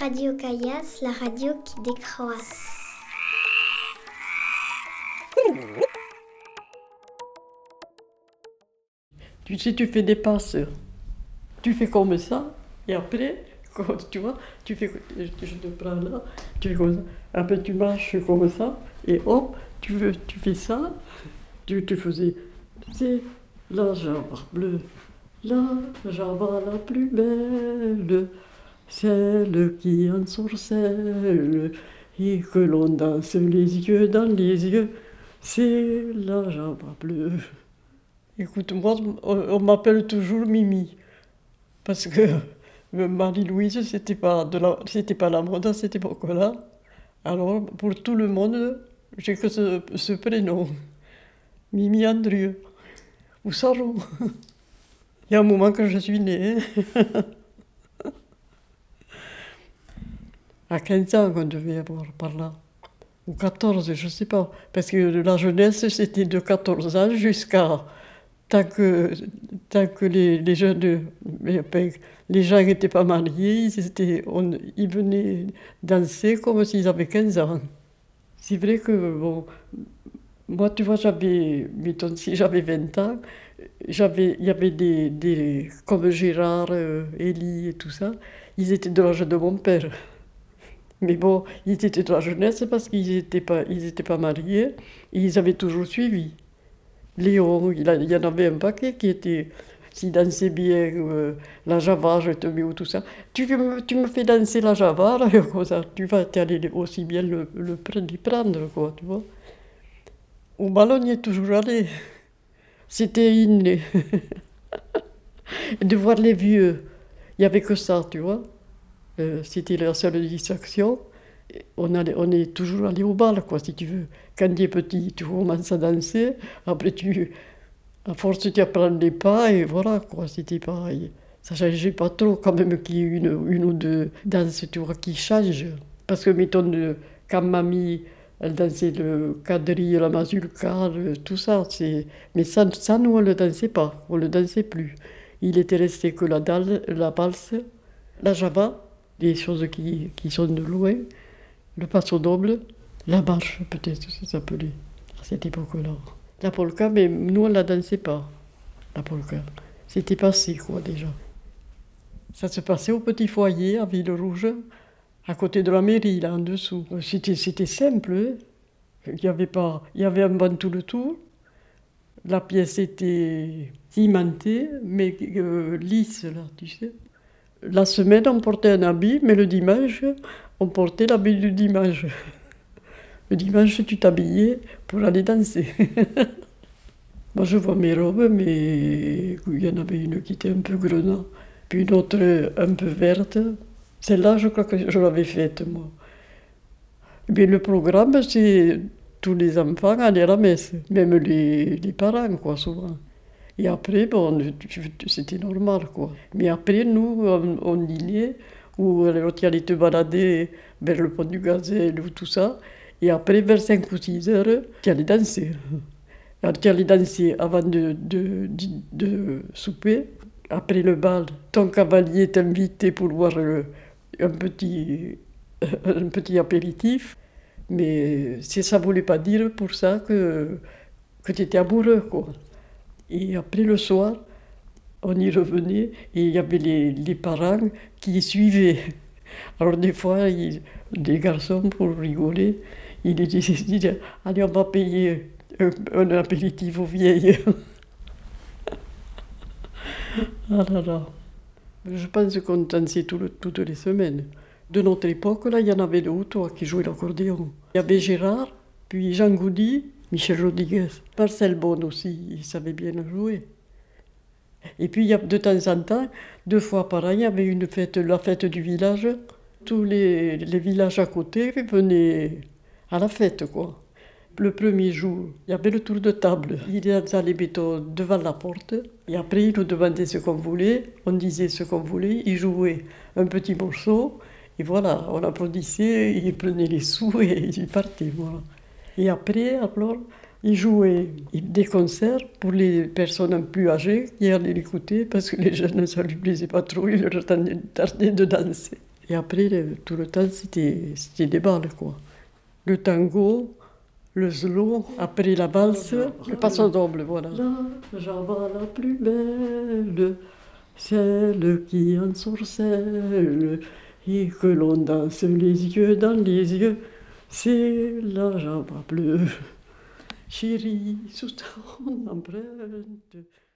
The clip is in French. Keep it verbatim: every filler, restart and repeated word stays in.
Radio Caillasse, la radio qui décroisse. Tu sais, tu fais des passeurs. Tu fais comme ça, et après, tu vois, tu fais, je te prends là, tu fais comme ça. Après, tu marches comme ça, et hop, tu, veux, tu fais ça. Tu, tu faisais, tu sais, la jambe bleue, la jambe la plus belle, celle qui ensorcelle, et que l'on danse les yeux dans les yeux, c'est la jambe bleue. Écoute-moi, on, on m'appelle toujours Mimi, parce que Marie-Louise, c'était pas de la, c'était pas la mode à cette époque-là. Alors, pour tout le monde, j'ai que ce, ce prénom. Mimi Andrieux, ou Sarrou. Il y a un moment que je suis née. Hein. À quinze ans qu'on devait avoir par là, ou quatorze, je ne sais pas. Parce que la jeunesse, c'était de quatorze ans jusqu'à... Tant que, tant que les, les jeunes... Les gens n'étaient pas mariés, ils, étaient, on, ils venaient danser comme s'ils avaient quinze ans. C'est vrai que... Bon, moi, tu vois, j'avais, mettons, si j'avais vingt ans, j'avais, il y avait des, des comme Gérard, euh, Élie et tout ça, ils étaient de l'âge de mon père. Mais bon, ils étaient de la jeunesse parce qu'ils n'étaient pas, ils étaient pas mariés, et ils avaient toujours suivi. Léon, il, a, il y en avait un paquet qui était, s'il dansait bien, euh, la java, je te mets ou tout ça. Tu, tu me fais danser la java, là, comme ça, tu vas aller aussi bien le, le, le prendre, quoi, tu vois. Au ballon, on y est toujours allé. C'était inné. De voir les vieux, il n'y avait que ça, tu vois. Euh, c'était la seule distraction. On, allait, on est toujours allé au bal, quoi, si tu veux. Quand tu es petit, tu commences à danser. Après, tu, à force, tu apprends les pas, et voilà, quoi, c'était pareil. Ça ne changeait pas trop, quand même, qu'il y ait une, une ou deux danses, tu vois, qui changent. Parce que, mettons, quand mamie... Elle dansait le quadrille, la mazurka, le, tout ça. C'est... Mais ça, ça, nous, on ne le dansait pas, on ne le dansait plus. Il était resté que la dalle, la valse, la java, des choses qui, qui sont de loin, le passo doble, la marche, peut-être, ça s'appelait, à cette époque-là. La polka, mais nous, on ne la dansait pas, la polka. C'était passé, quoi, déjà. Ça se passait au petit foyer, à Ville Rouge, à côté de la mairie, là, en dessous. C'était, c'était simple, hein. Il y avait pas, il y avait un banc tout le tour. La pièce était cimentée, mais euh, lisse, là, tu sais. La semaine, on portait un habit, mais le dimanche, on portait l'habit du dimanche. Le dimanche, tu t'habillais pour aller danser. Moi, je vois mes robes, mais il y en avait une qui était un peu grenat, puis une autre un peu verte. Celle-là, je crois que je l'avais faite, moi. Mais le programme, c'est tous les enfants allaient à la messe, même les, les parents, quoi, souvent. Et après, bon, c'était normal, quoi. Mais après, nous, on, on dînait, ou tu allais te balader vers le pont du Gazelle, ou tout ça. Et après, vers cinq ou six heures, tu allais danser. Alors, tu allais danser avant de, de, de, de souper. Après le bal, ton cavalier est invité pour boire le, un, petit, un petit apéritif, mais ça ne voulait pas dire pour ça que, que tu étais amoureux, quoi. Et après le soir, on y revenait et il y avait les, les parents qui suivaient. Alors des fois, il, des garçons, pour rigoler, ils disaient « Allez, on va payer un, un apéritif aux vieilles ». Ah là là. Je pense qu'on dansait tout le, toutes les semaines. De notre époque, là, il y en avait deux ou trois qui jouaient l'accordéon. Il y avait Gérard, puis Jean Goudy, Michel Rodriguez. Marcel Bonne aussi, il savait bien jouer. Et puis, il y a, de temps en temps, deux fois par an, il y avait une fête, la fête du village. Tous les, les villages à côté venaient à la fête, quoi. Le premier jour, il y avait le tour de table. Il dansait les bétons devant la porte. Et après, il nous demandait ce qu'on voulait. On disait ce qu'on voulait. Il jouait un petit morceau. Et voilà, on applaudissait. Il prenait les sous et il partait. Voilà. Et après, alors, Il jouait des concerts pour les personnes plus âgées qui allaient l'écouter parce que les jeunes, ça ne lui plaisait pas trop, il leur tardait de danser. Et après, tout le temps, c'était, c'était des balles, quoi. Le tango, le slow, après la valse, le passo doble, voilà. Là, j'en vois la plus belle, celle qui ensorcelle, et que l'on danse les yeux dans les yeux, c'est la jambe bleue. Chérie, sous ton empreinte.